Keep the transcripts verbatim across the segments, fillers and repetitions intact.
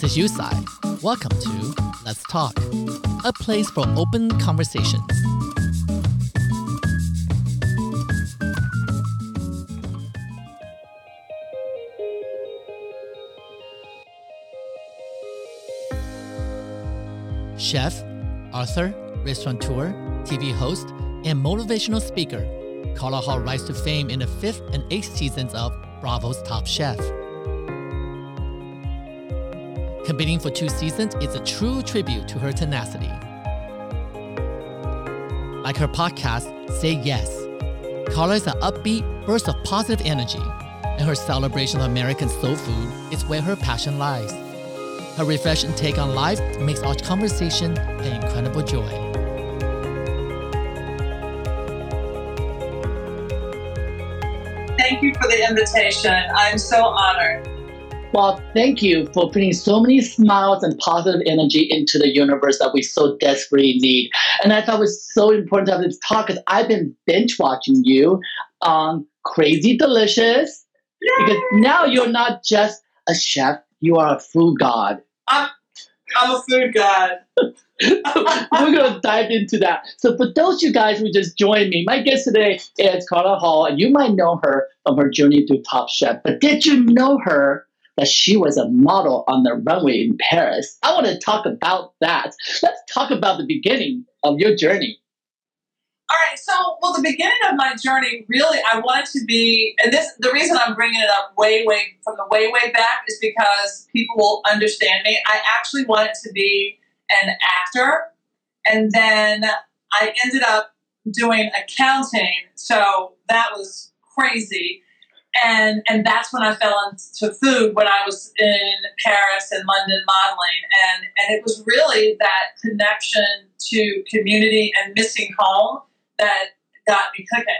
This is Yusai. Welcome to Let's Talk, a place for open conversations. Chef, author, restaurateur, T V host, and motivational speaker, Carla Hall rises to fame in the fifth and eighth seasons of Bravo's Top Chef. Competing for two seasons is a true tribute to her tenacity. Like her podcast, Say Yes, Carla is an upbeat burst of positive energy, and her celebration of American soul food is where her passion lies. Her refreshing take on life makes our conversation an incredible joy. Thank you for the invitation. I'm so honored. Well, thank you for putting so many smiles and positive energy into the universe that we so desperately need. And I thought it was so important to have this talk because I've been binge watching you on Crazy Delicious. Yay! Because now you're not just a chef, you are a food god. I'm, I'm a food god. So we're going to dive into that. So for those you guys who just joined me, my guest today is Carla Hall, and you might know her from her journey through Top Chef. But did you know her? That she was a model on the runway in Paris. I want to talk about that. Let's talk about the beginning of your journey. All right. So, well, the beginning of my journey, really, I wanted to be, and this, the reason I'm bringing it up way, way, from the way, way back is because people will understand me. I actually wanted to be an actor, and then I ended up doing accounting. So that was crazy. And and that's when I fell into food when I was in Paris and London modeling. And, and it was really that connection to community and missing home that got me cooking.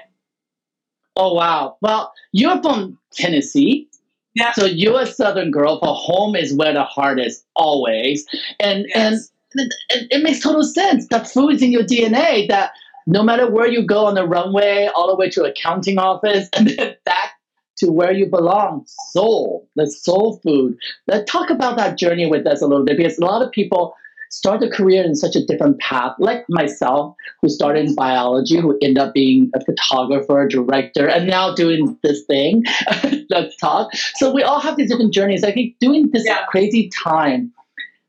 Oh, wow. Well, you're from Tennessee. Yeah. So you're a Southern girl, but home is where the heart is always. And, yes. and it, it makes total sense. The food is in your D N A that no matter where you go on the runway, all the way to accounting office, and then back to where you belong, soul, the soul food. Let's talk about that journey with us a little bit, because a lot of people start their career in such a different path, like myself, who started in biology, who ended up being a photographer, director, and now doing this thing, Let's Talk. So we all have these different journeys. I think doing this yeah. crazy time,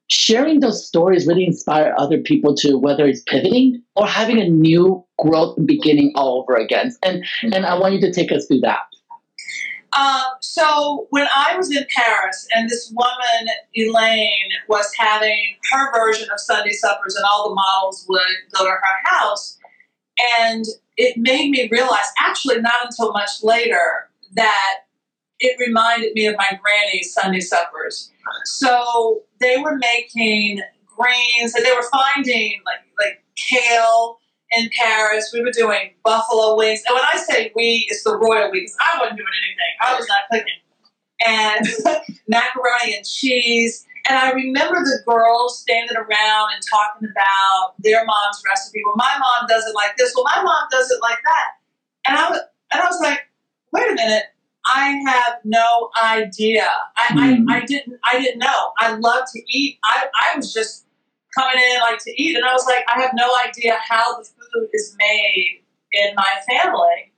sharing those stories really inspire other people to, whether it's pivoting or having a new growth beginning all over again. And, and I want you to take us through that. Um, so when I was in Paris, and this woman, Elaine, was having her version of Sunday suppers, and all the models would go to her house, and it made me realize, actually not until much later, that it reminded me of my granny's Sunday suppers. So they were making greens, and they were finding like like kale. In Paris, we were doing buffalo wings. And when I say we, it's the royal we, because I wasn't doing anything. I was not cooking. And macaroni and cheese. And I remember the girls standing around and talking about their mom's recipe. Well, my mom does it like this. Well, my mom does it like that. And I was, and I was like, wait a minute. I have no idea. I, mm. I, I didn't I didn't know. I love to eat. I, I was just coming in like to eat, and I was like, I have no idea how the food is made in my family.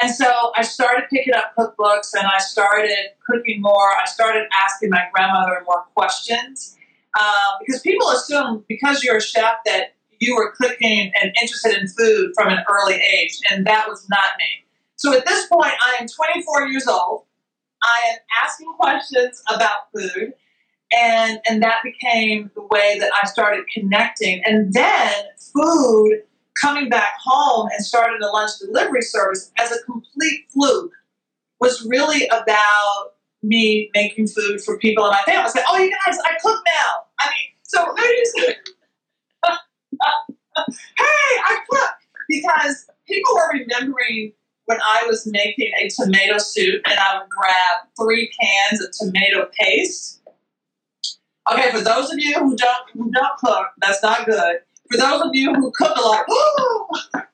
And so I started picking up cookbooks, and I started cooking more. I started asking my grandmother more questions, uh, because people assume because you're a chef that you were cooking and interested in food from an early age, and that was not me. So at this point, I am twenty-four years old. I am asking questions about food. And and that became the way that I started connecting. And then food, coming back home and starting a lunch delivery service as a complete fluke, was really about me making food for people in my family. I was like, oh, you guys, I cook now. I mean, so hey, I cook. Because people were remembering when I was making a tomato soup, and I would grab three cans of tomato paste. Okay, for those of you who don't who don't cook, that's not good. For those of you who cook a lot,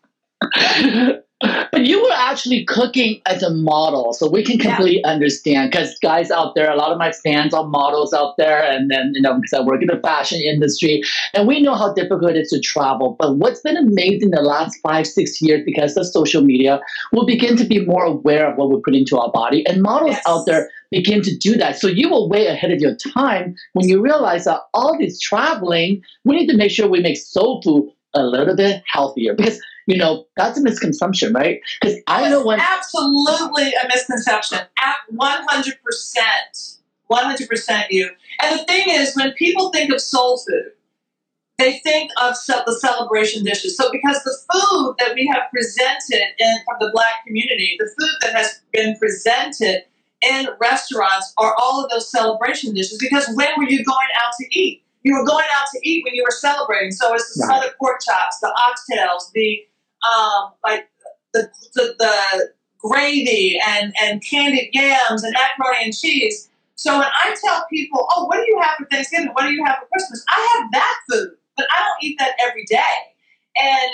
woo! But you were actually cooking as a model, so we can completely yeah. understand. Because guys out there, a lot of my fans are models out there, and then, you know, because I work in the fashion industry, and we know how difficult it is to travel. But what's been amazing the last five, six years, because of social media, we'll begin to be more aware of what we put into our body. And models yes. out there begin to do that. So you were way ahead of your time when you realize that all this traveling, we need to make sure we make soul food a little bit healthier. Because, you know, that's a misconception, right? Because I know when absolutely a misconception. At one hundred percent. one hundred percent you. And the thing is, when people think of soul food, they think of the celebration dishes. So because the food that we have presented in from the Black community, the food that has been presented in restaurants are all of those celebration dishes. Because when were you going out to eat? You were going out to eat when you were celebrating. So it's the right. Southern pork chops, the oxtails, the um, like the the, the gravy and, and candied yams and macaroni and cheese. So when I tell people, oh, what do you have for Thanksgiving? What do you have for Christmas? I have that food, but I don't eat that every day. And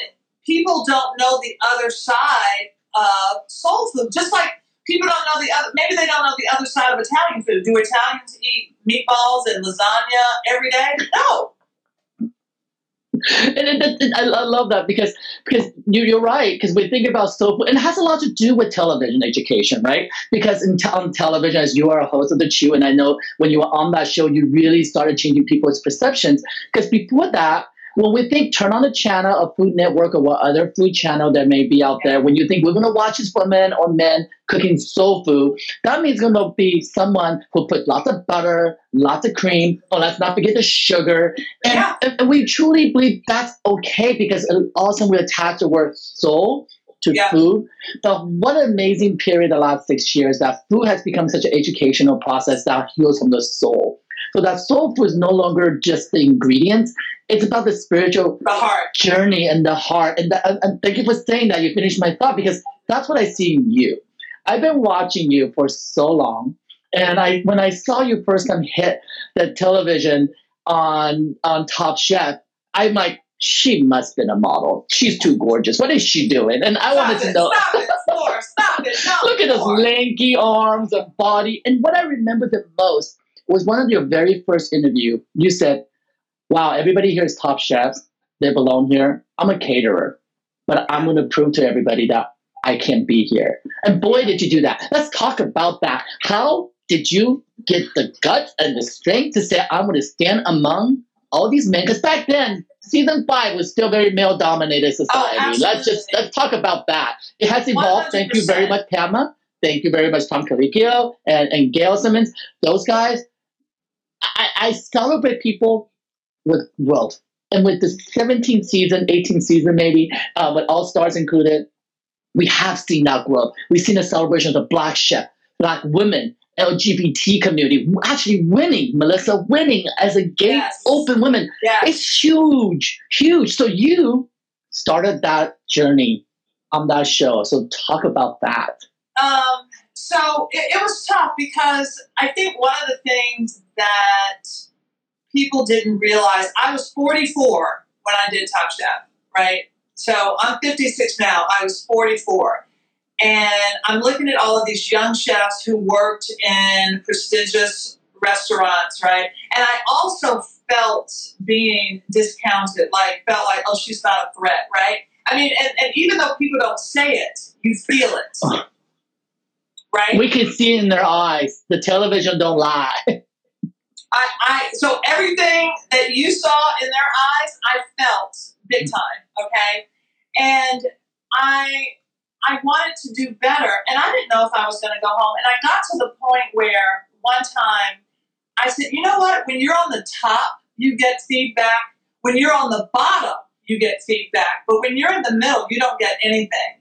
people don't know the other side of soul food. Just like people don't know the other, maybe they don't know the other side of Italian food. Do Italians eat meatballs and lasagna every day? No. And it, it, I love that because because you, you're right, because we think about soul food, and it has a lot to do with television education, right? Because in te- on television, as you are a host of The Chew, and I know when you were on that show, you really started changing people's perceptions. Because before that, when we think turn on a channel, a Food Network, or what other food channel there may be out there, when you think we're going to watch this woman or men cooking soul food, that means it's going to be someone who put lots of butter, lots of cream, oh, let's not forget the sugar. And, yeah. and we truly believe that's okay because also we attach the word soul to yeah. food. But what an amazing period the last six years that food has become such an educational process that heals from the soul. So that soul food is no longer just the ingredients. It's about the spiritual the heart. journey and the heart. And, the, and thank you for saying that. You finished my thought because that's what I see in you. I've been watching you for so long. And I when I saw you first time hit the television on, on Top Chef, I'm like, she must have been a model. She's too gorgeous. What is she doing? And I stop wanted it, to know. Stop it, Lord, stop it, stop Look at those lanky arms and body. And what I remember the most was one of your very first interview. You said, wow, everybody here is top chefs. They belong here. I'm a caterer, but I'm going to prove to everybody that I can be here. And boy, did you do that. Let's talk about that. How did you get the guts and the strength to say, I'm going to stand among all these men? Because back then, season five was still very male-dominated society. Oh, let's just let's talk about that. It has evolved. one hundred percent. Thank you very much, Pamela. Thank you very much, Tom Colicchio and, and Gail Simmons. Those guys, I, I celebrate people with world. And with the seventeenth season, eighteenth season maybe, uh, with all stars included, we have seen that growth. We've seen a celebration of the Black chef, Black women, L G B T community, actually winning, Melissa, winning as a gay yes. open woman. Yes. It's huge, huge. So you started that journey on that show. So talk about that. Um, so it, it was tough because I think one of the things that people didn't realize, I was forty-four when I did Top Chef, right? So I'm fifty-six now. I was forty-four. And I'm looking at all of these young chefs who worked in prestigious restaurants, right? And I also felt being discounted, like felt like, oh, she's not a threat, right? I mean, and, and even though people don't say it, you feel it, right? We can see it in their eyes. The television don't lie. I, I so everything that you saw in their eyes, I felt big time, okay? And I I wanted to do better, and I didn't know if I was going to go home. And I got to the point where one time I said, you know what? When you're on the top, you get feedback. When you're on the bottom, you get feedback. But when you're in the middle, you don't get anything.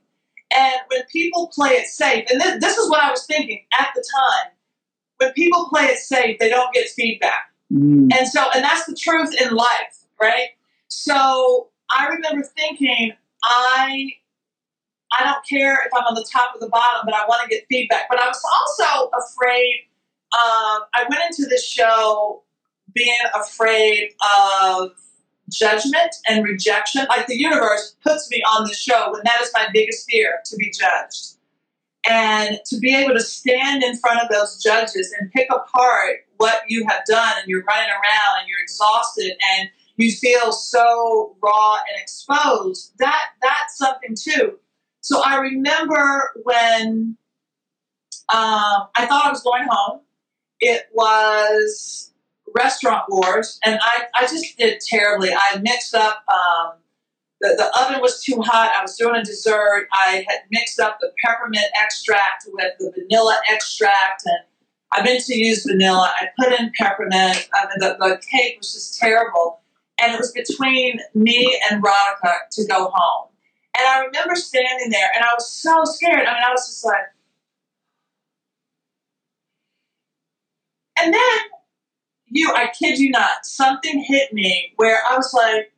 And when people play it safe, and this, this is what I was thinking at the time, when people play it safe, they don't get feedback. Mm. And so, and that's the truth in life, right? So I remember thinking, I I don't care if I'm on the top or the bottom, but I want to get feedback. But I was also afraid. Um, I went into this show being afraid of judgment and rejection. Like the universe puts me on the show when that is my biggest fear, to be judged. And to be able to stand in front of those judges and pick apart what you have done, and you're running around and you're exhausted and you feel so raw and exposed, that that's something too. So I remember when um, I thought I was going home, it was restaurant wars, and I, I just did terribly. I mixed up, um, the, the oven was too hot. I was doing a dessert. I had mixed up the peppermint extract with the vanilla extract, and I meant to use vanilla. I put in peppermint. I mean, the, the cake was just terrible. And it was between me and Radhika to go home. And I remember standing there, and I was so scared. I mean, I was just like... And then, you, I kid you not, something hit me where I was like,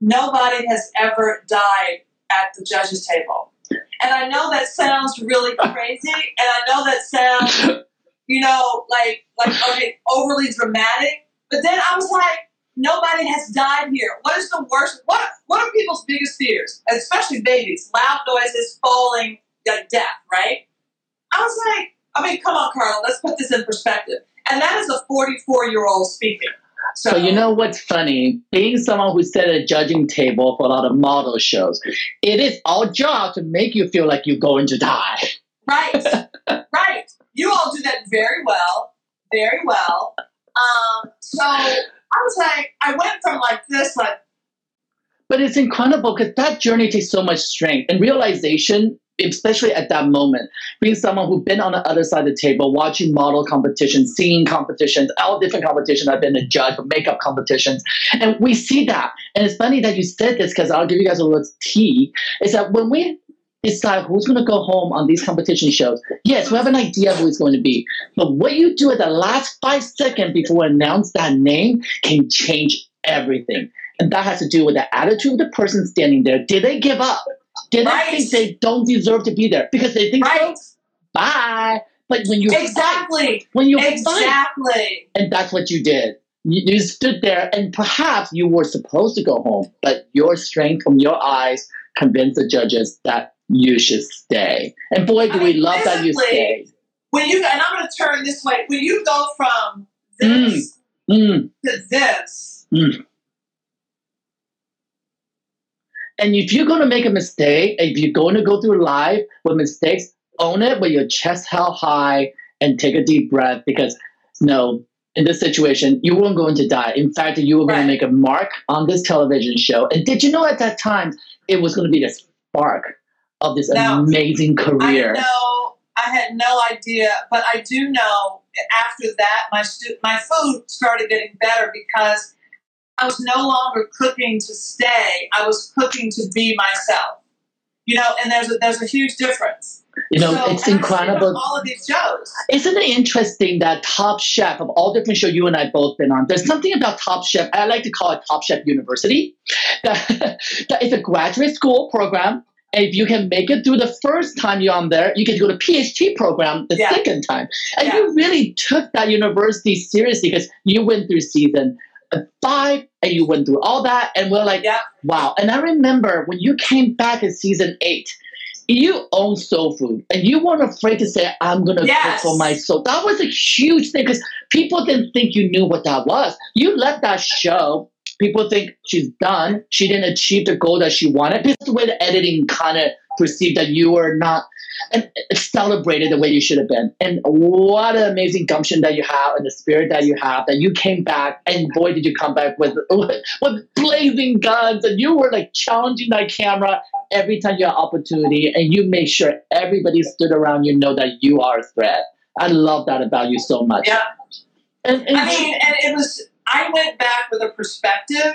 nobody has ever died at the judges' table. And I know that sounds really crazy, and I know that sounds, you know, like, like okay, overly dramatic. But then I was like, nobody has died here. What is the worst? What What are people's biggest fears, especially babies? Loud noises, falling, like death, right? I was like, I mean, come on, Carla, let's put this in perspective. And that is a forty-four-year-old speaking. So, so you know what's funny? Being someone who sat at a judging table for a lot of model shows, it is our job to make you feel like you're going to die. Right, right. You all do that very well, very well. Um, so I was like, I went from like this, like. But it's incredible because that journey takes so much strength and realization, especially at that moment, being someone who's been on the other side of the table, watching model competitions, seeing competitions, all different competitions. I've been a judge, makeup competitions. And we see that. And it's funny that you said this because I'll give you guys a little tea. Is that when we decide who's going to go home on these competition shows, yes, we have an idea who it's going to be. But what you do at the last five seconds before we announce that name can change everything. And that has to do with the attitude of the person standing there. Did they give up? Did right. they think they don't deserve to be there? Because they think right. so? Bye. But when you Exactly. Fight, when you Exactly. Fight, and that's what you did. You, you stood there, and perhaps you were supposed to go home, but your strength from your eyes convinced the judges that you should stay. And boy, do I we mean, love that you stayed. When you, and I'm going to turn this way. When you go from this mm. Mm. to this, mm. and if you're going to make a mistake, if you're going to go through life with mistakes, own it with your chest held high and take a deep breath because, no, in this situation, you weren't going to die. In fact, you were right. going to make a mark on this television show. And did you know at that time, it was going to be the spark of this now, amazing career? I know, I had no idea, but I do know after that, my stu- my food started getting better because I was no longer cooking to stay. I was cooking to be myself, you know. And there's a, there's a huge difference. You know, so it's incredible. All of these shows. Isn't it interesting that Top Chef, of all different shows you and I both been on, there's something about Top Chef. I like to call it Top Chef University. That, that it's a graduate school program. If you can make it through the first time you're on there, you can go to PhD program the yeah. second time. And yeah. you really took that university seriously because you went through season five and you went through all that, and we're like yeah. wow. And I remember when you came back in season eight, you owned soul food and you weren't afraid to say I'm gonna yes. cook for my soul. That was a huge thing because people didn't think you knew what that was. You left that show, people think she's done, she didn't achieve the goal that she wanted. This is the way the editing kind of perceived that you were not and celebrated the way you should have been. And what an amazing gumption that you have and the spirit that you have, that you came back, and boy did you come back with with blazing guns, and you were like challenging that camera every time you had opportunity, and you made sure everybody stood around you know that you are a threat. I love that about you so much. Yeah. And, and I mean, and it was, I went back with a perspective.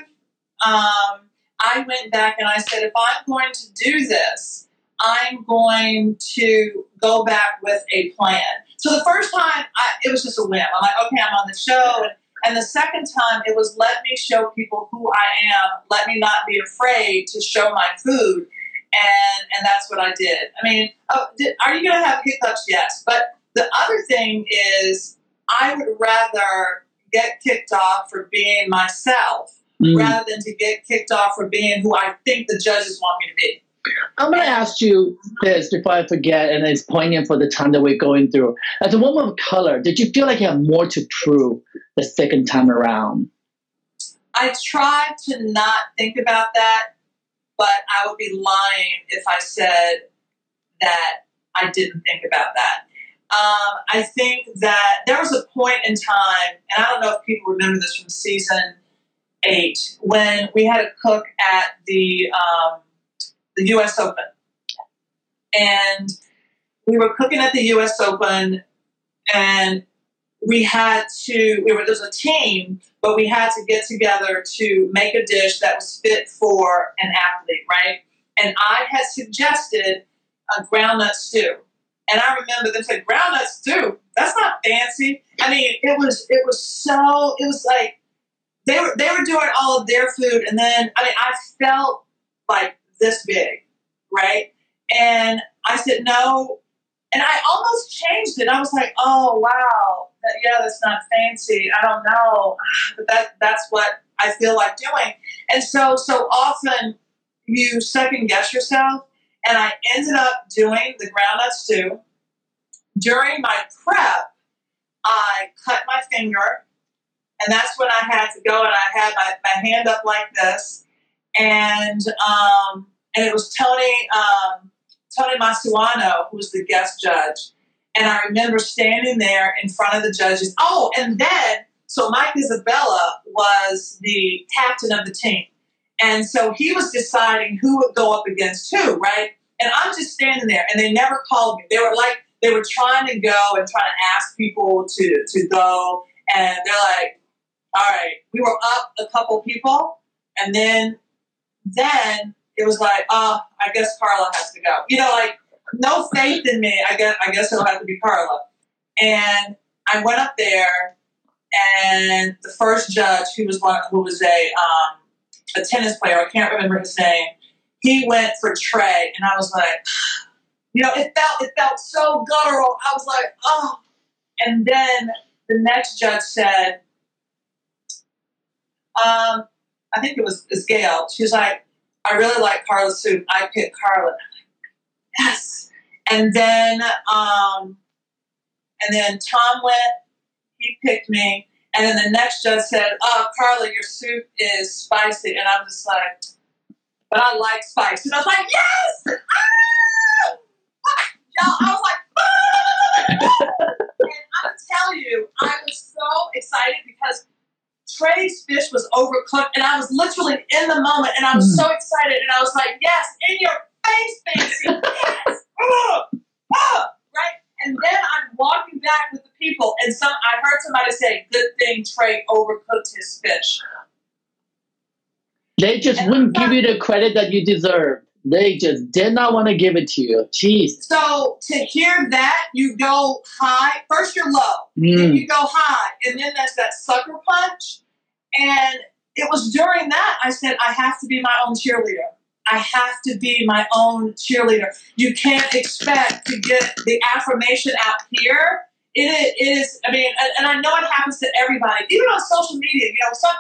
Um, I went back and I said, if I'm going to do this, I'm going to go back with a plan. So the first time, I, it was just a whim. I'm like, okay, I'm on the show. And, and the second time, it was let me show people who I am. Let me not be afraid to show my food. And and that's what I did. I mean, oh, did, are you going to have hiccups? Yes. But the other thing is I would rather get kicked off for being myself mm. rather than to get kicked off for being who I think the judges want me to be. I'm going to ask you this before I forget, and it's poignant for the time that we're going through. As a woman of color, did you feel like you had more to prove the second time around? I tried to not think about that, but I would be lying if I said that I didn't think about that. Um, I think that there was a point in time, and I don't know if people remember this from season eight, when we had a cook at the... Um, the U S Open. And we were cooking at the U S Open, and we had to, we were, there's a team, but we had to get together to make a dish that was fit for an athlete, right? And I had suggested a groundnut stew. And I remember them saying, groundnut stew? That's not fancy. I mean, it was, it was so, it was like, they were, they were doing all of their food. And then, I mean, I felt like, this big, right? And I said no, and I almost changed it. I was like, "Oh wow, that, yeah, that's not fancy. I don't know, but that—that's what I feel like doing." And so, so often you second guess yourself. And I ended up doing the groundnut stew. During my prep, I cut my finger, and that's when I had to go and I had my, my hand up like this. And um, and it was Tony um, Tony Masuano who was the guest judge, and I remember standing there in front of the judges. Oh, and then so Mike Isabella was the captain of the team, and so he was deciding who would go up against who, right? And I'm just standing there, and they never called me. They were like they were trying to go and trying to ask people to to go, and they're like, all right, we were up a couple people, and then. Then it was like, oh, I guess Carla has to go. You know, like no faith in me. I guess I guess it'll have to be Carla. And I went up there, and the first judge, who was one, who was a um, a tennis player, I can't remember his name. He went for Trey, and I was like, you know, it felt it felt so guttural. I was like, oh. And then the next judge said, um. I think it was, it was Gail. She was like, I really like Carla's soup. I picked Carla. Yes. And then, um, and then Tom went, he picked me. And then the next judge said, oh, Carla, your soup is spicy. And I'm just like, but I like spice. And I was like, yes! Ah! Y'all, I was like, ah! And I'm telling you, I was so excited because Trey's fish was overcooked, and I was literally in the moment, and I was so excited, and I was like, yes, in your face, Fancy, yes, oh, oh, right? And then I'm walking back with the people, and some I heard somebody say, good thing Trey overcooked his fish. They just and wouldn't give you the credit that you deserved. They just did not want to give it to you. Jeez. So to hear that, you go high. First you're low, mm. then you go high, and then there's that sucker punch. And it was during that I said, I have to be my own cheerleader. I have to be my own cheerleader. You can't expect to get the affirmation out here. It is, I mean, and I know it happens to everybody, even on social media. You know, some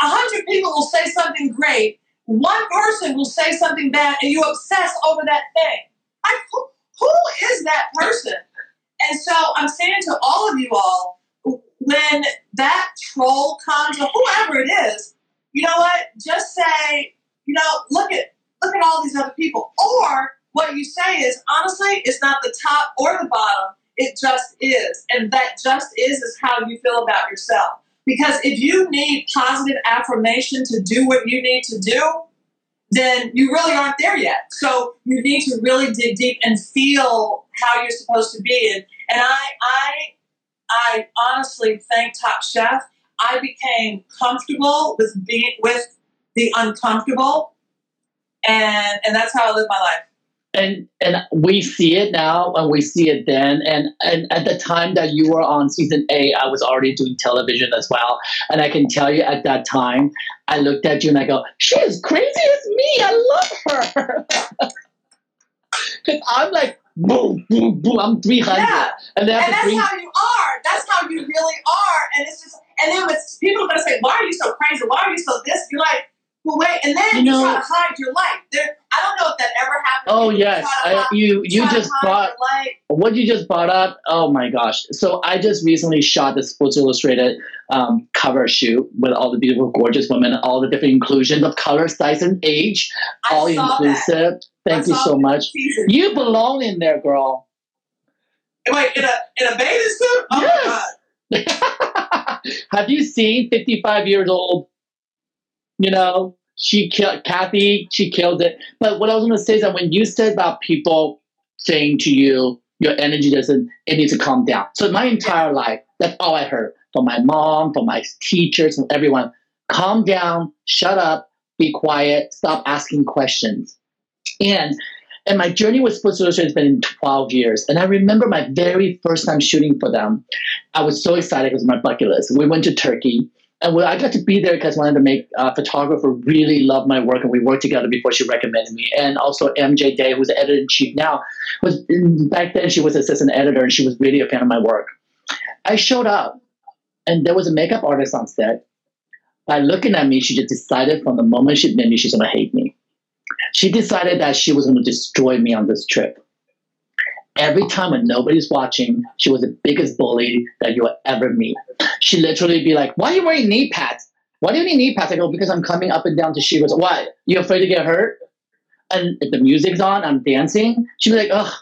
a hundred people will say something great. One person will say something bad, and you obsess over that thing. I, who, who is that person? And so I'm saying to all of you all, when that troll comes, or whoever it is, you know what? Just say, you know, look at look at all these other people. Or what you say is, honestly, it's not the top or the bottom. It just is. And that just is is how you feel about yourself. Because if you need positive affirmation to do what you need to do, then you really aren't there yet. So you need to really dig deep and feel how you're supposed to be. And, and I, I, I honestly thank Top Chef. I became comfortable with being with the uncomfortable, and and that's how I live my life. And and we see it now, and we see it then. And, and at the time that you were on season eight, I was already doing television as well. And I can tell you at that time, I looked at you and I go, she's crazy as me. I love her. Because I'm like, boom, boom, boom. I'm three hundred. Yeah. And, and that's how you are. That's how you really are. And it's just, And then was, people are going to say, why are you so crazy? Why are you so this? You're like, well, wait. And then you, you know, try to hide your life. There, I don't know if that ever happened. Oh, you yes. I, hide, you you just brought, what you just brought up, oh my gosh. So I just recently shot the Sports Illustrated um, cover shoot with all the beautiful, gorgeous women, all the different inclusions of color, size, and age. I all inclusive. That. Thank I you so much. Season. You belong in there, girl. Wait, in a, in a bathing suit? Oh, yes. My God. Have you seen fifty-five years old? You know, she killed Kathy, she killed it. But what I was going to say is that when you said about people saying to you, your energy doesn't, it needs to calm down. So my entire life, that's all I heard from my mom, from my teachers, from everyone. Calm down, shut up, be quiet, stop asking questions. And And my journey with Sports Illustrated has been twelve years. And I remember my very first time shooting for them. I was so excited because it was my bucket list. We went to Turkey. And I got to be there because I wanted to make a photographer really love my work. And we worked together before she recommended me. And also M J Day, who's editor-in-chief now, was back then she was assistant editor and she was really a fan of my work. I showed up and there was a makeup artist on set. By looking at me, she just decided from the moment she met me, she's going to hate me. She decided that she was going to destroy me on this trip. Every time when nobody's watching, she was the biggest bully that you'll ever meet. She literally be like, why are you wearing knee pads? Why do you need knee pads? I go, because I'm coming up and down to she goes, why? You afraid to get hurt? And if the music's on, I'm dancing. She'd be like, ugh,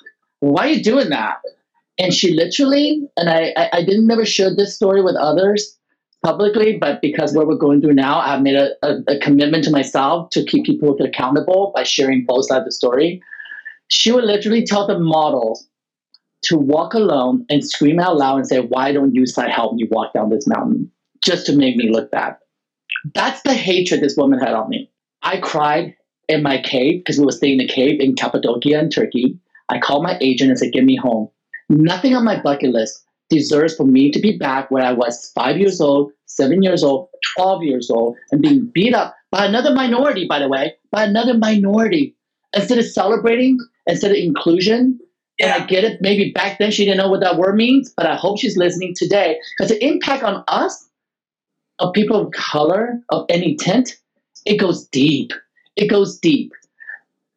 why are you doing that? And she literally, and I, I, I didn't never share this story with others publicly, but because what we're going through now, I've made a, a, a commitment to myself to keep people accountable by sharing both sides of the story. She would literally tell the models to walk alone and scream out loud and say, why don't you side help me walk down this mountain? Just to make me look bad. That's the hatred this woman had on me. I cried in my cave because we were staying in a cave in Cappadocia in Turkey. I called my agent and said, get me home. Nothing on my bucket list deserves for me to be back where I was five years old, seven years old, twelve years old, and being beat up by another minority, by the way, by another minority. Instead of celebrating, instead of inclusion, yeah. And I get it, maybe back then she didn't know what that word means, but I hope she's listening today. Because the impact on us, of people of color, of any tint, it goes deep. It goes deep.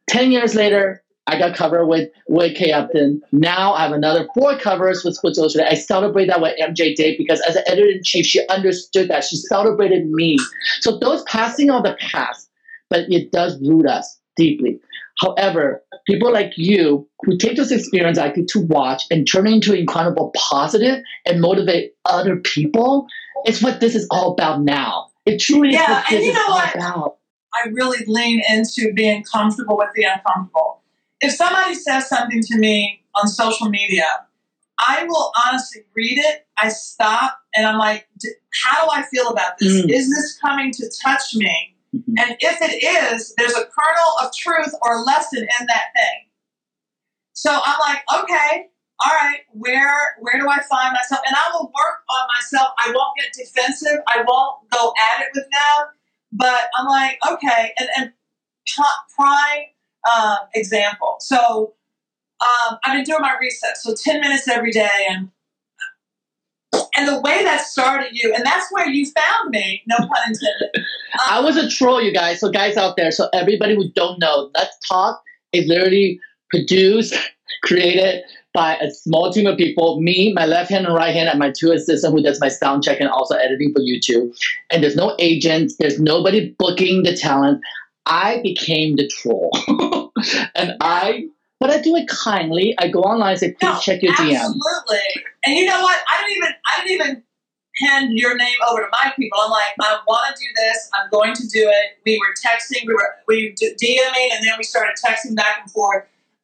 Ten years later, I got covered with, with Kay Upton. Now I have another four covers with Sports Illustrated. I celebrate that with M J Day because as an editor-in-chief, she understood that. She celebrated me. So those passing are the past, but it does root us deeply. However, people like you who take this experience I get to watch and turn it into incredible positive and motivate other people, it's what this is all about now. It truly yeah, is what this you know is what? all about. I really lean into being comfortable with the uncomfortable. If somebody says something to me on social media, I will honestly read it. I stop and I'm like, how do I feel about this? Mm. Is this coming to touch me? Mm-hmm. And if it is, there's a kernel of truth or lesson in that thing. So I'm like, okay, all right, where where do I find myself? And I will work on myself. I won't get defensive. I won't go at it with them. But I'm like, okay, and, and prying. Um, example. So um, I've been doing my reset, so ten minutes every day, and and the way that started you, and that's where you found me. No pun intended. Um, I was a troll, you guys. So guys out there, so everybody who don't know, Let's Talk is literally produced, created by a small team of people, me, my left hand and right hand, and my two assistants who does my sound check and also editing for YouTube. And there's no agents. There's nobody booking the talent. I became the troll. and I, but I do it kindly. I go online and say, please no, check your absolutely. D M. Absolutely. And you know what? I didn't even, I didn't even hand your name over to my people. I'm like, I want to do this. I'm going to do it. We were texting, we were, we were DMing, and then we started texting back and forth.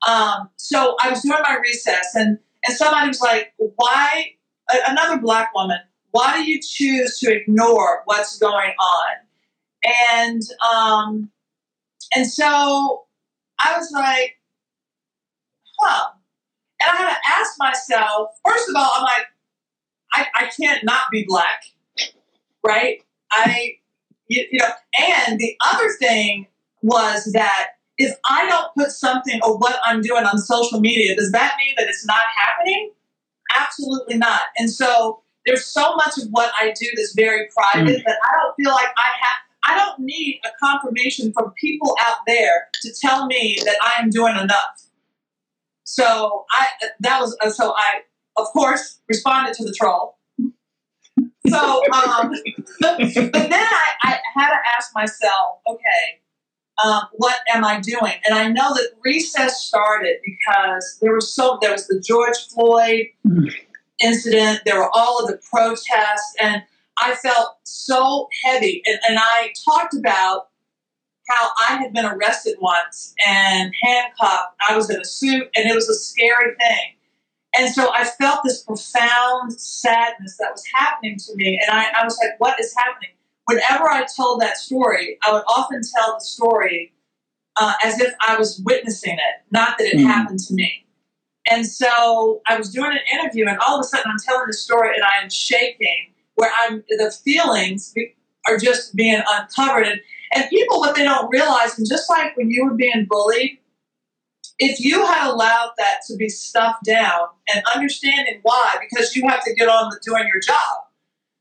Um, so I was doing my recess and, and somebody was like, why, another black woman, why do you choose to ignore what's going on? And, um, And so I was like, huh. And I had to ask myself, first of all, I'm like, I, I can't not be black, right? I, you, you know, and the other thing was that if I don't put something or what I'm doing on social media, does that mean that it's not happening? Absolutely not. And so There's so much of what I do that's very private mm. that I don't feel like I have, I don't need a confirmation from people out there to tell me that I am doing enough. So I, that was, so I, of course, responded to the troll. So, um, but then I, I had to ask myself, okay, um, what am I doing? And I know that recess started because there was so, there was the George Floyd mm. incident. There were all of the protests, and I felt so heavy. And, and I talked about how I had been arrested once and handcuffed. I was in a suit, and it was a scary thing. And so I felt this profound sadness that was happening to me. And I, I was like, what is happening? Whenever I told that story, I would often tell the story uh, as if I was witnessing it, not that it mm. happened to me. And so I was doing an interview, and all of a sudden I'm telling the story, and I am shaking, where I'm the feelings are just being uncovered. And, and people, what they don't realize, and just like when you were being bullied, if you had allowed that to be stuffed down and understanding why, because you have to get on with doing your job.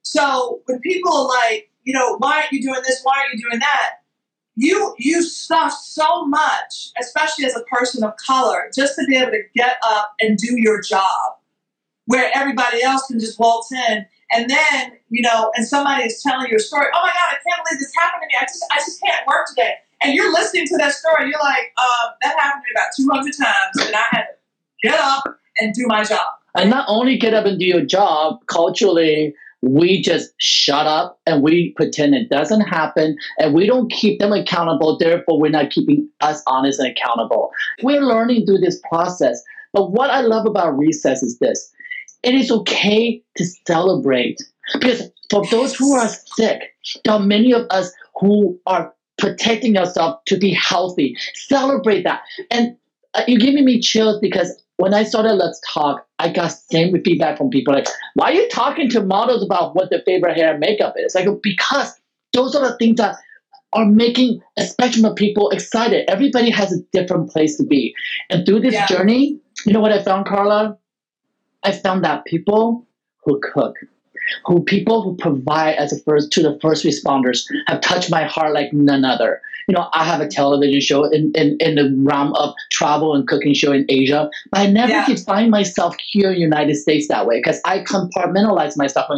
So when people are like, you know, why aren't you doing this? Why aren't you doing that? You you stuff so much, especially as a person of color, just to be able to get up and do your job, where everybody else can just waltz in. And then, you know, and somebody is telling you a story. Oh, my God, I can't believe this happened to me. I just, I just can't work today. And you're listening to that story, and you're like, um, that happened to me about two hundred times, and I had to get up and do my job. And not only get up and do your job, culturally, we just shut up and we pretend it doesn't happen, and we don't keep them accountable, therefore we're not keeping us honest and accountable. We're learning through this process. But what I love about recess is this. It is okay to celebrate. Because for those who are sick, there are many of us who are protecting yourself to be healthy. Celebrate that. And uh, you're giving me chills, because when I started Let's Talk, I got same feedback from people like, why are you talking to models about what their favorite hair and makeup is? Like, because those are the things that are making a spectrum of people excited. Everybody has a different place to be. And through this yeah. journey, you know what I found, Carla? I found that people who cook, who people who provide as a first to the first responders have touched my heart like none other. You know, I have a television show in, in, in the realm of travel and cooking show in Asia, but I never yeah. could find myself here in the United States that way, because I compartmentalize myself.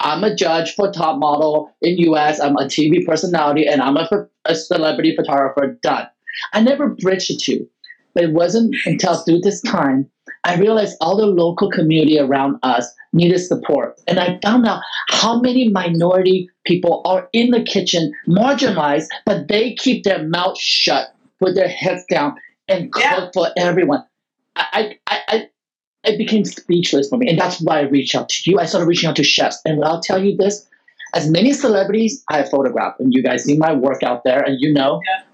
I'm a judge for Top Model in U S, I'm a T V personality, and I'm a, a celebrity photographer, done. I never bridged the two, but it wasn't until through this time I realized all the local community around us needed support. And I found out how many minority people are in the kitchen, marginalized, but they keep their mouth shut, put their heads down, and cook yeah. for everyone. I, I, I, it became speechless for me. And that's why I reached out to you. I started reaching out to chefs. And I'll tell you this, as many celebrities I photographed, and you guys see my work out there, and you know, yeah.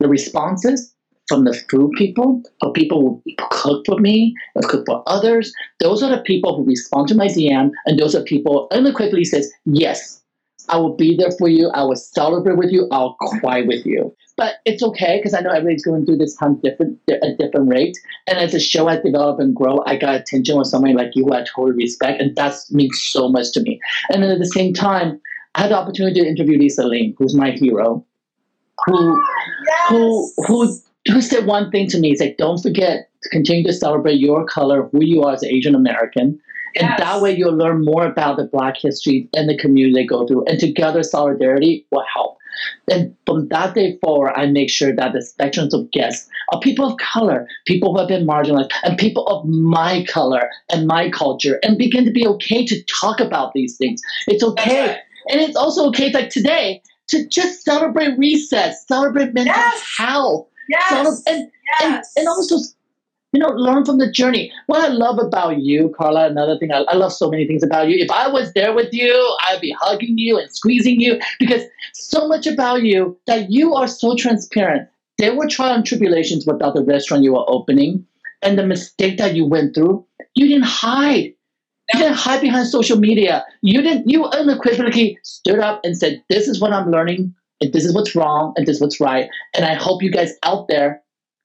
the responses from the food people, or people who cook for me, or cook for others. Those are the people who respond to my D M, and those are people who unequivocally says, yes, I will be there for you, I will celebrate with you, I'll cry with you. But it's okay, because I know everybody's going through this time different, at different rate. And as a show I develop and grow, I got attention with somebody like you who I totally respect, and that means so much to me. And then at the same time, I had the opportunity to interview Lisa Ling, who's my hero, who, yes. who, who, who said one thing to me, is like, don't forget to continue to celebrate your color, who you are as an Asian American. Yes. And that way you'll learn more about the Black history and the community they go through. And together, solidarity will help. And from that day forward, I make sure that the spectrums of guests are people of color, people who have been marginalized, and people of my color and my culture, and begin to be okay to talk about these things. It's okay. Right. And it's also okay, like today, to just celebrate recess, celebrate mental yes. health. Yes. So, and, yes. and and also, you know, learn from the journey. What I love about you, Carla, another thing, I, I love so many things about you. If I was there with you, I'd be hugging you and squeezing you, because so much about you, that you are so transparent. There were trials and tribulations without the restaurant you were opening, and the mistake that you went through, you didn't hide. You didn't hide behind social media. You didn't. You unequivocally stood up and said, this is what I'm learning, and this is what's wrong, and this is what's right. And I hope you guys out there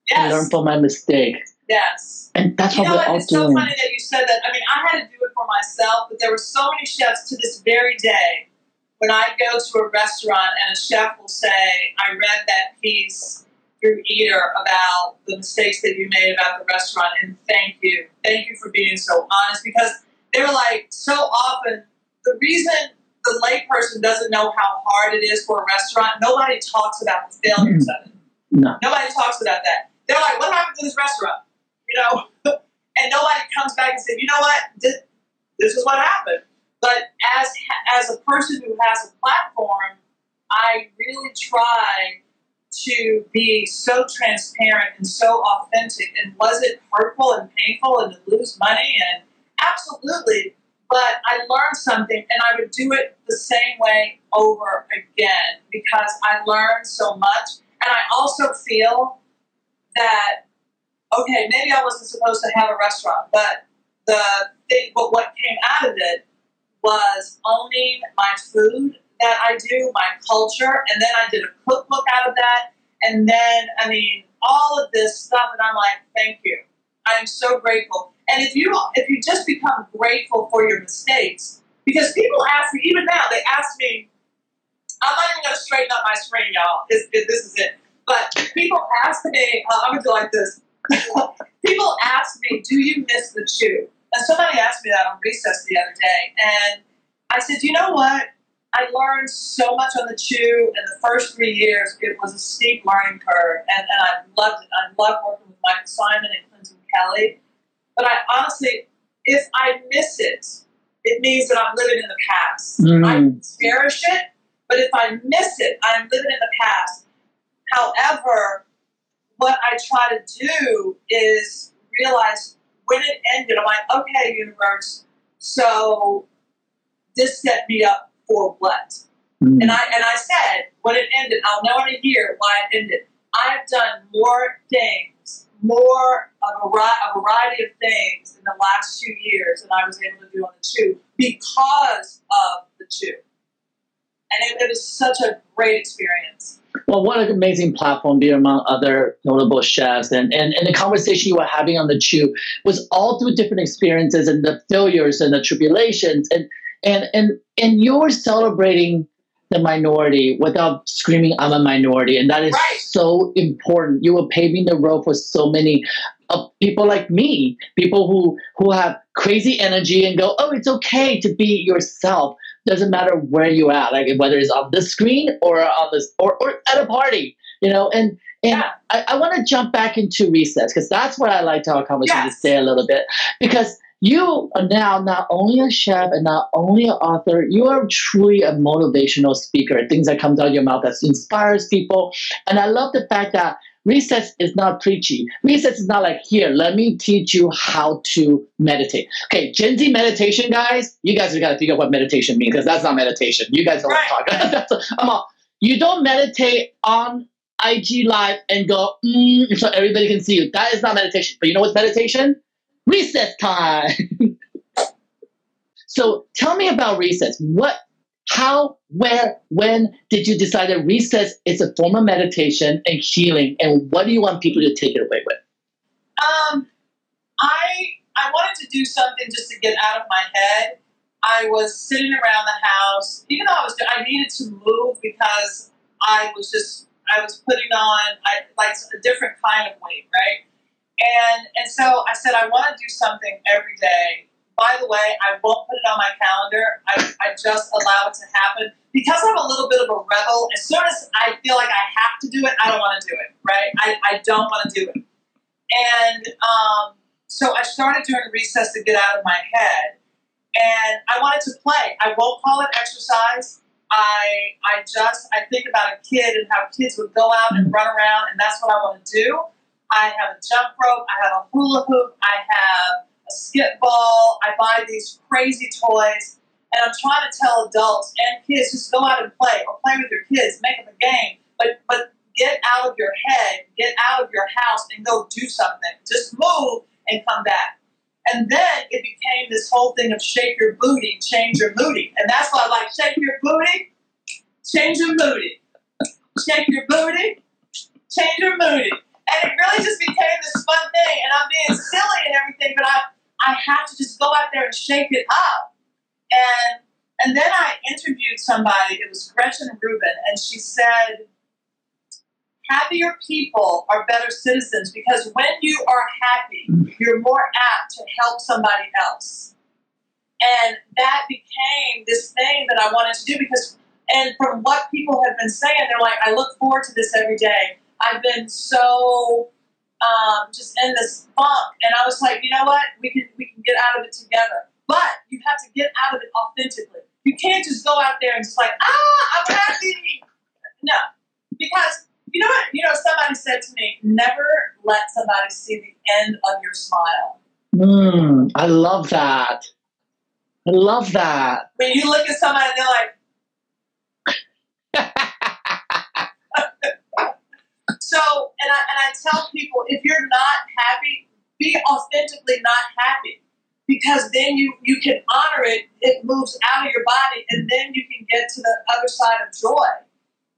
yes. can learn from my mistake. Yes. And that's you what know, we're all it's doing. It's so funny that you said that. I mean, I had to do it for myself, but there were so many chefs to this very day. When I go to a restaurant and a chef will say, I read that piece through Eater about the mistakes that you made about the restaurant, and thank you. Thank you for being so honest, because they're like, so often, the reason the layperson doesn't know how hard it is for a restaurant, nobody talks about the failures mm. of it. No. Nobody talks about that. They're like, what happened to this restaurant? You know? And nobody comes back and says, you know what, this, this is what happened. But as as a person who has a platform, I really try to be so transparent and so authentic. And was it hurtful and painful and to lose money? And absolutely. But I learned something, and I would do it the same way over again because I learned so much. And I also feel that, okay, maybe I wasn't supposed to have a restaurant, but the thing, but what came out of it was owning my food that I do, my culture, and then I did a cookbook out of that, and then, I mean, all of this stuff, and I'm like, thank you. I'm so grateful. And if you if you just become grateful for your mistakes, because people ask me, even now, they ask me, I'm not even going to straighten up my screen, y'all. It's, it, this is it. But people ask me, uh, I'm going to do like this. People ask me, do you miss the chew? And somebody asked me that on recess the other day. And I said, you know what? I learned so much on the chew. In the first three years, it was a steep learning curve. And, and I loved it. I loved working with Michael Simon and Clinton Kelly. But I honestly, if I miss it, it means that I'm living in the past. Mm. I cherish it. But if I miss it, I'm living in the past. However, what I try to do is realize when it ended, I'm like, okay, universe, so this set me up for what? Mm. And I and I said, when it ended, I'll know in a year why it ended. I've done more things, more a variety, a variety of things in the last two years than I was able to do on the Chew because of the Chew. And it, it was such a great experience. Well, what an amazing platform to be among other notable chefs. And, and, and the conversation you were having on the Chew was all through different experiences and the failures and the tribulations. And and and, and you're celebrating the minority without screaming, I'm a minority. And that is right. So important. You were paving the road for so many uh, people like me, people who, who have crazy energy and go, oh, it's okay to be yourself. Doesn't matter where you're at, like whether it's on the screen or on this or, or at a party, you know. And and yeah. I, I want to jump back into recess because that's what I like to our conversation yes. today a little bit. Because you are now not only a chef and not only an author, you are truly a motivational speaker. Things that comes out of your mouth that inspires people, and I love the fact that recess is not preachy. Recess is not like, here, let me teach you how to meditate. Okay, Gen Z meditation, guys, you guys have got to figure out what meditation means because that's not meditation. You guys don't right. talk about that. Come on. You don't meditate on I G Live and go, mm, so everybody can see you. That is not meditation. But you know what's meditation? Recess time. So tell me about recess. What? How, where, when did you decide that recess is a form of meditation and healing, and what do you want people to take it away with? Um, I I wanted to do something just to get out of my head. I was sitting around the house, even though I was I needed to move because I was just I was putting on I, like a different kind of weight, right? And and so I said I want to do something every day. By the way, I won't put it on my calendar. I, I just allow it to happen. Because I'm a little bit of a rebel, as soon as I feel like I have to do it, I don't want to do it, right? I, I don't want to do it. And um, so I started doing recess to get out of my head. And I wanted to play. I won't call it exercise. I I just, I think about a kid and how kids would go out and run around, and that's what I want to do. I have a jump rope. I have a hula hoop. I have skip ball. I buy these crazy toys, and I'm trying to tell adults and kids, just go out and play, or play with your kids, make them a game, but but get out of your head, get out of your house, and go do something. Just move and come back. And then it became this whole thing of shake your booty, change your moody, and that's why I like shake your booty, change your moody, shake your booty, change your moody, and it really just became this fun thing. And I'm being silly and everything, but I. I have to just go out there and shake it up. And and then I interviewed somebody, it was Gretchen Rubin, and she said, happier people are better citizens because when you are happy, you're more apt to help somebody else. And that became this thing that I wanted to do because, and from what people have been saying, they're like, I look forward to this every day. I've been so um, just in this funk. And I was like, you know what? We can we can get out of it together. But you have to get out of it authentically. You can't just go out there and just like, ah, I'm happy. No. Because you know what? You know, somebody said to me, never let somebody see the end of your smile. Mm, I love that. I love that. When you look at somebody and they're like, so, and I and I tell people, if you're not happy, be authentically not happy, because then you, you can honor it. It moves out of your body, and then you can get to the other side of joy.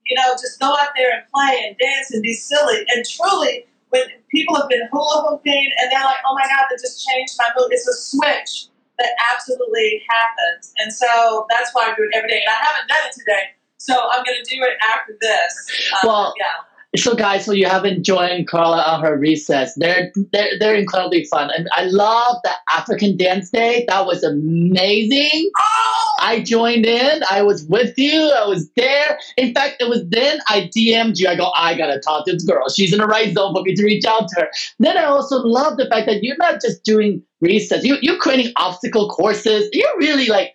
You know, just go out there and play and dance and be silly. And truly, when people have been hula hooping and they're like, "Oh my God, that just changed my mood," it's a switch that absolutely happens. And so that's why I do it every day. And I haven't done it today, so I'm going to do it after this. Um, well, yeah. So guys, so you haven't joined Carla on her recess. They're, they're, they're incredibly fun. And I love the African Dance Day. That was amazing. Oh! I joined in. I was with you. I was there. In fact, it was then I D M'd you. I go, I got to talk to this girl. She's in the right zone for me to reach out to her. Then I also love the fact that you're not just doing recess. You, you're creating obstacle courses. You're really like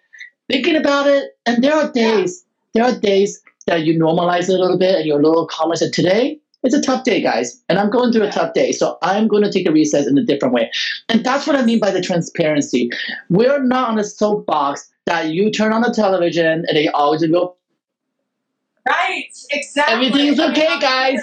thinking about it. And there are days, there are days that you normalize it a little bit and your little comments that today it's a tough day, guys, and I'm going through a tough day, so I'm going to take a recess in a different way. And that's what I mean by the transparency. We're not on a soapbox that you turn on the television and they always go, right, exactly. Everything's okay, I mean, guys.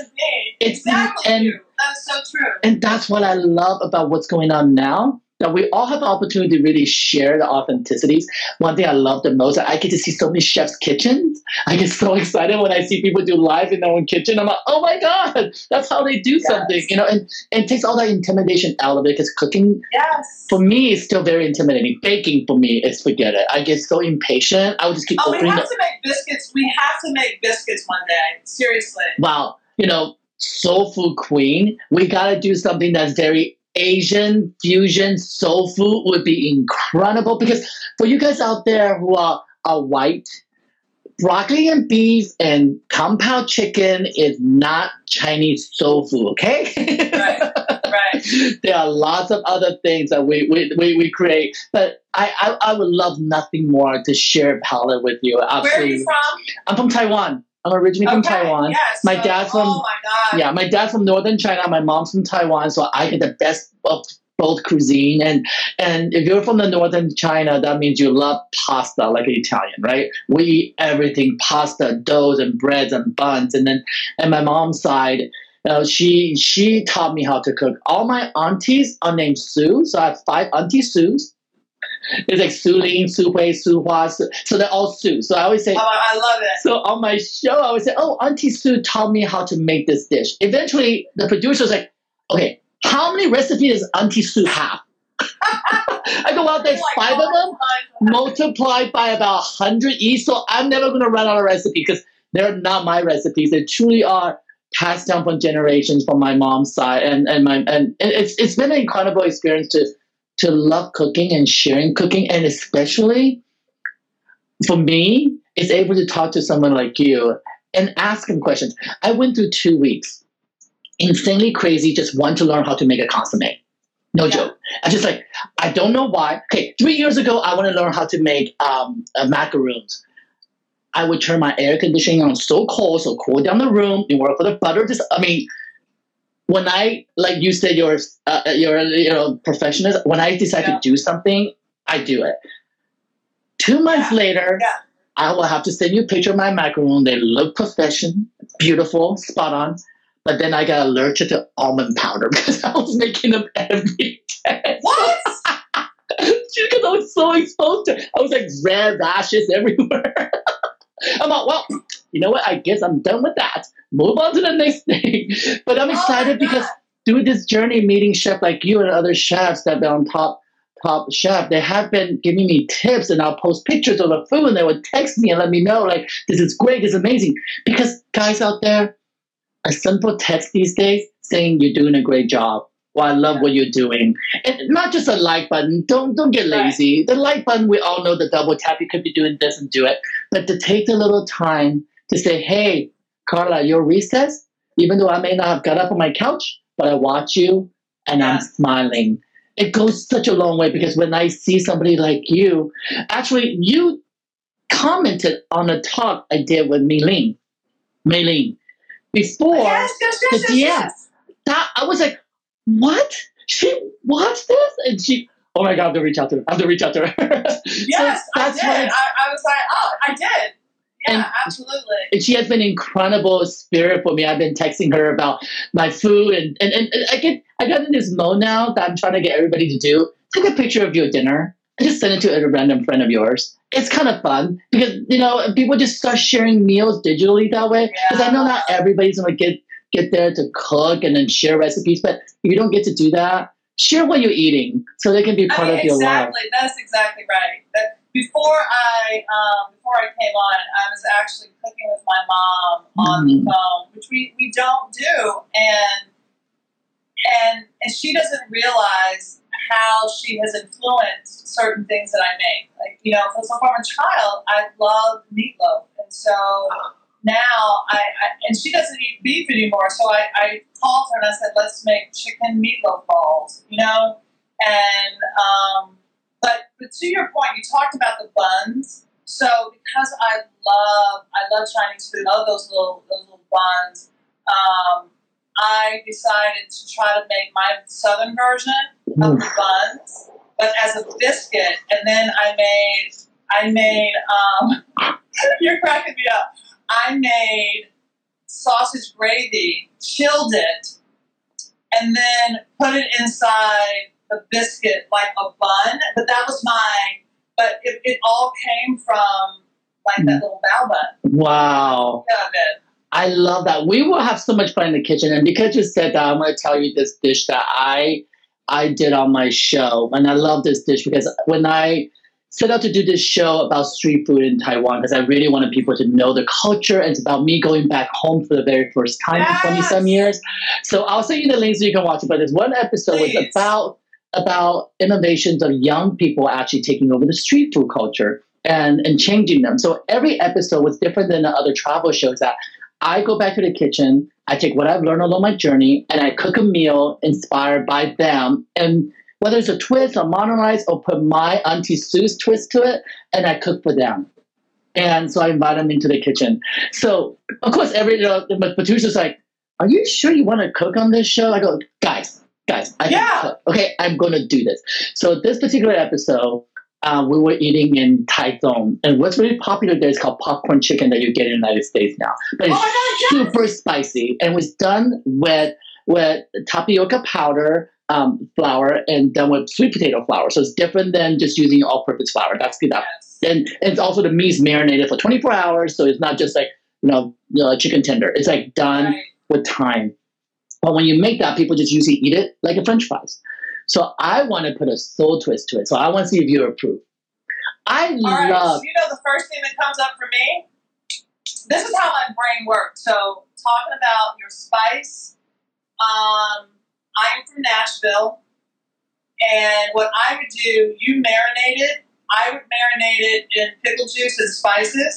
It's exactly. And that's so true. And that's what I love about what's going on now, that we all have the opportunity to really share the authenticities. One thing I love the most, I get to see so many chefs' kitchens. I get so excited when I see people do live in their own kitchen. I'm like, oh my God, that's how they do yes. something, you know. And, and it takes all that intimidation out of it, because cooking, yes. for me, is still very intimidating. Baking for me is forget it. I get so impatient. I would just keep. Oh, we have up. to make biscuits. We have to make biscuits one day. Seriously. Wow, you know, soul food queen. We gotta do something that's very Asian fusion soul food would be incredible, because for you guys out there who are, are white, broccoli and beef and kung pao chicken is not Chinese soul food, okay? Right, right. There are lots of other things that we we, we, we create, but I, I, I would love nothing more to share palette with you. Absolutely. Where are you from? I'm from Taiwan. I'm originally okay, from Taiwan. Yes, my so, dad's from oh my yeah, my dad's from Northern China. My mom's from Taiwan, so I get the best of both cuisine. And and if you're from the Northern China, that means you love pasta like an Italian, right? We eat everything: pasta, doughs, and breads and buns. And then, and my mom's side, you know, she she taught me how to cook. All my aunties are named Sue, so I have five auntie Sues. It's like Su Ling, Su Hui, Su Hua, Su, so they're all Su. So I always say, oh, I love it. So on my show, I always say, oh, Auntie Su taught me how to make this dish. Eventually, the producer's like, okay, how many recipes does Auntie Su have? I go, well, there's oh five God. of them multiplied by about one hundred each, so I'm never going to run out of recipe, because they're not my recipes. They truly are passed down from generations from my mom's side. And, and, my, and it's it's been an incredible experience to to love cooking and sharing cooking, and especially for me, is able to talk to someone like you and ask them questions. I went through two weeks, insanely crazy, just want to learn how to make a consommé. No yeah. joke. I just like, I don't know why. Okay, three years ago, I want to learn how to make um, uh, macaroons. I would turn my air conditioning on so cold, so cool down the room in order for the butter to, I mean, when I, like you said, you're, uh, you're, you know, professional. When I decide yeah. to do something, I do it. Two months yeah. later, yeah. I will have to send you a picture of my macaroon. They look professional, beautiful, spot on. But then I got allergic to almond powder because I was making them every day. What? Because I was so exposed to it. I was like red rashes everywhere. I'm like, well, you know what? I guess I'm done with that. Move on to the next thing. But I'm excited oh because through this journey, meeting chefs like you and other chefs that have been on top Top Chef, they have been giving me tips, and I'll post pictures of the food, and they would text me and let me know, like, this is great, this is amazing. Because guys out there, a simple text these days saying you're doing a great job, well, I love what you're doing. And not just a like button. Don't don't get lazy. Right. The like button, we all know the double tap. You could be doing this and do it. But to take the little time to say, hey, Carla, your recess, even though I may not have got up on my couch, but I watch you and yeah. I'm smiling. It goes such a long way, because when I see somebody like you, actually, you commented on a talk I did with Mei Lin. Mei Lin. Before, yes, yes, yes, the, yes, yes. That, I was like, what? She watched this? And she, oh my God, I have to reach out to her. I have to reach out to her. Yes, so that's I did. I, I was like, oh, I did. Yeah, and absolutely. And she has been an incredible spirit for me. I've been texting her about my food, and, and, and I get I got in this mode now that I'm trying to get everybody to do. Take a picture of your dinner and just send it to a random friend of yours. It's kind of fun because, you know, people just start sharing meals digitally that way. Because yeah. I know not everybody's gonna get get there to cook and then share recipes, but if you don't get to do that, share what you're eating so they can be part I mean, of your exactly. life. Exactly, that's exactly right. That- Before I um, before I came on, I was actually cooking with my mom on mm-hmm. the phone, which we, we don't do, and and and she doesn't realize how she has influenced certain things that I make. Like, you know, since I'm a child, I loved meatloaf, and so now I, I and she doesn't eat beef anymore. So I, I called her and I said, let's make chicken meatloaf balls, you know, and. Um, But, but to your point, you talked about the buns. So because I love I love Chinese food, I love those little those little buns. Um, I decided to try to make my southern version of the buns, but as a biscuit. And then I made I made um, you're cracking me up. I made sausage gravy, chilled it, and then put it inside the biscuit like a bun, but that was mine. But it, it all came from like that little bao bun. Wow. Yeah, it. I love that. We will have so much fun in the kitchen. And because you said that, I'm going to tell you this dish that I I did on my show. And I love this dish because when I set out to do this show about street food in Taiwan, because I really wanted people to know the culture, and it's about me going back home for the very first time yes. in twenty some years. So I'll send you the link so you can watch it. But this one episode Please. was about about innovations of young people actually taking over the street food culture and, and changing them. So every episode was different than the other travel shows, that I go back to the kitchen, I take what I've learned along my journey, and I cook a meal inspired by them. And whether it's a twist or modernize or put my Auntie Sue's twist to it, and I cook for them. And so I invite them into the kitchen. So, of course, every, you know, Patricia's like, are you sure you want to cook on this show? I go, guys, Guys, I yeah. can cook. Okay, I'm going to do this. So this particular episode, uh, we were eating in Taizhou. And what's really popular there is called popcorn chicken that you get in the United States now. But it's oh my God, super yes. spicy. And it was done with with tapioca powder, um, flour, and done with sweet potato flour. So it's different than just using all-purpose flour. That's good. Yes. And, and it's also, the meat's marinated for twenty-four hours. So it's not just like, you know, you know chicken tender. It's like done right. with time. But when you make that, people just usually eat it like a French fries. So I want to put a soul twist to it. So I want to see if you approve. I All love. Right, so you know the first thing that comes up for me? This is how my brain works. So talking about your spice, um, I am from Nashville. And what I would do, you marinate it. I would marinate it in pickle juice and spices.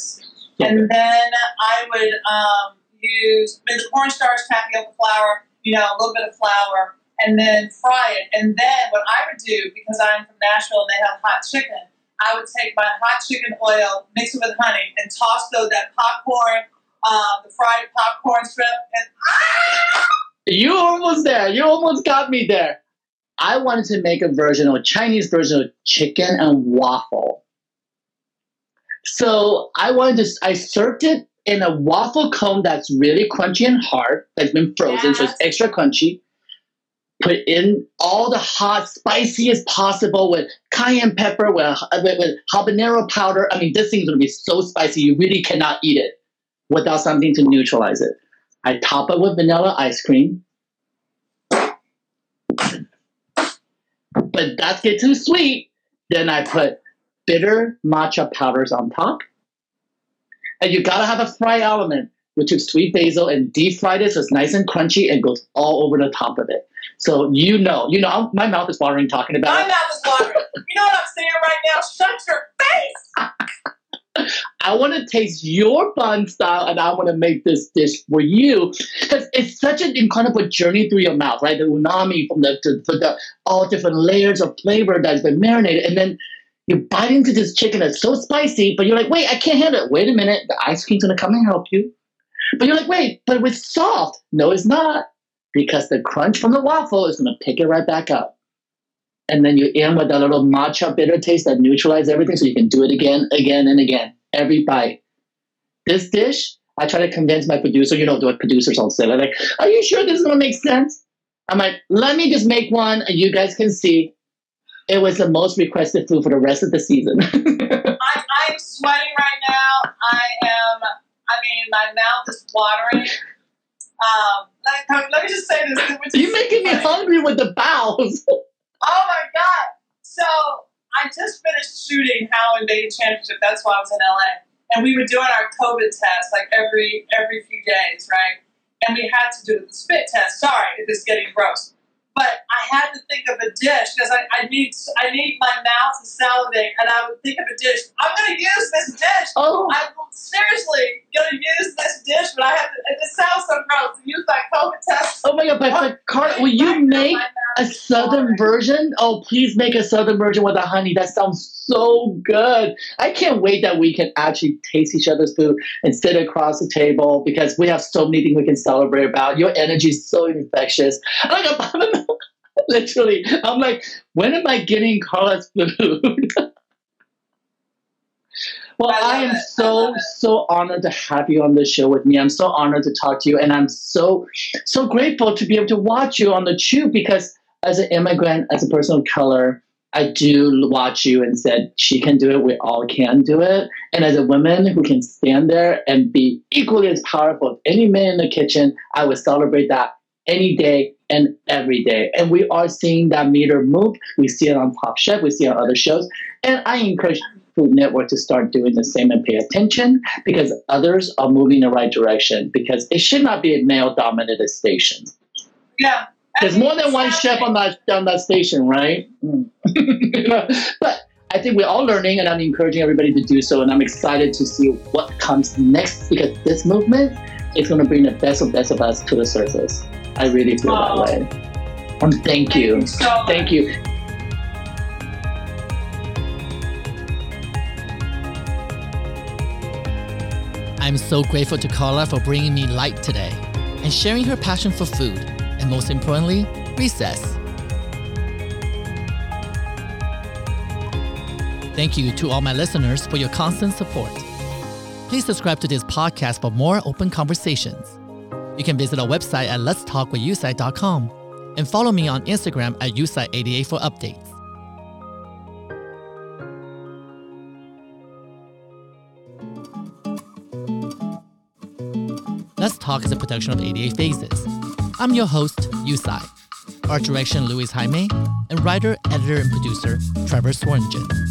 Okay. And then I would um, use I mean, the cornstarch, tapioca flour, you know, a little bit of flour, and then fry it. And then what I would do, because I'm from Nashville and they have hot chicken, I would take my hot chicken oil, mix it with honey, and toss those that popcorn, um, the fried popcorn strip, and ah! You almost there. You almost got me there. I wanted to make a version, a Chinese version of chicken and waffle. So I wanted to, I served it in a waffle cone that's really crunchy and hard, that's been frozen, yes. so it's extra crunchy. Put in all the hot, spiciest possible with cayenne pepper, with, with, with habanero powder. I mean, this thing's gonna be so spicy, you really cannot eat it without something to neutralize it. I top it with vanilla ice cream. But that gets too sweet. Then I put bitter matcha powders on top. And you gotta have a fry element, which is sweet basil, and deep fry this. It's nice and crunchy and goes all over the top of it. So you know, you know, I'm, my mouth is watering talking about my it. My mouth is watering. You know what I'm saying right now? Shut your face! I want to taste your bun style, and I want to make this dish for you. Because it's such an incredible journey through your mouth, right? The umami from the, to, to the all different layers of flavor that's been marinated, and then you bite into this chicken that's so spicy, but you're like, wait, I can't handle it. Wait a minute, the ice cream's gonna come and help you. But you're like, wait, but it was soft. No, it's not, because the crunch from the waffle is gonna pick it right back up. And then you end with that little matcha bitter taste that neutralizes everything, so you can do it again, again, and again, every bite. This dish, I try to convince my producer, you know what producers all say, they're like, are you sure this is gonna make sense? I'm like, let me just make one and you guys can see. It was the most requested food for the rest of the season. I, I'm sweating right now. I am, I mean, my mouth is watering. Um, let, let me just say this. You're making me hungry with the bowels. Oh, my God. So I just finished shooting Howland Bay Championship. That's why I was in L A. And we were doing our COVID test, like, every every few days, right? And we had to do the spit test. Sorry if it's getting gross. But I had to think of a dish because I, I need I need my mouth to salivate, and I would think of a dish. I'm going to use this dish. Oh. I'm seriously going to use this dish, but I have to. It sounds so gross to use my COVID test. Oh my God! But, but Carla, will you make a southern version? Oh, please make a southern version with the honey. That sounds so good. I can't wait that we can actually taste each other's food and sit across the table, because we have so many things we can celebrate about. Your energy is so infectious. Like a Literally, I'm like, when am I getting Carla's food? Well, I, I am it. so, I so honored to have you on the show with me. I'm so honored to talk to you. And I'm so, so grateful to be able to watch you on The Chew, because as an immigrant, as a person of color, I do watch you and said, she can do it. We all can do it. And as a woman who can stand there and be equally as powerful as any man in the kitchen, I would celebrate that any day and every day. And we are seeing that meter move. We see it on Top Chef. We see it on other shows. And I encourage Food Network to start doing the same and pay attention, because others are moving in the right direction, because it should not be a male-dominated station. Yeah. There's more than one chef on that on that station, right? But I think we're all learning, and I'm encouraging everybody to do so. And I'm excited to see what comes next, because this movement is going to bring the best of best of us to the surface. I really feel oh. that way. And thank you. Thank you. So I'm so grateful to Carla for bringing me light today and sharing her passion for food, and most importantly, recess. Thank you to all my listeners for your constant support. Please subscribe to this podcast for more open conversations. You can visit our website at lets talk with u s i dot com and follow me on Instagram at U S I A D A for updates. Let's Talk is a production of A D A Phases. I'm your host, U S I. Art direction, Luis Jaime, and writer, editor, and producer, Trevor Swearingen.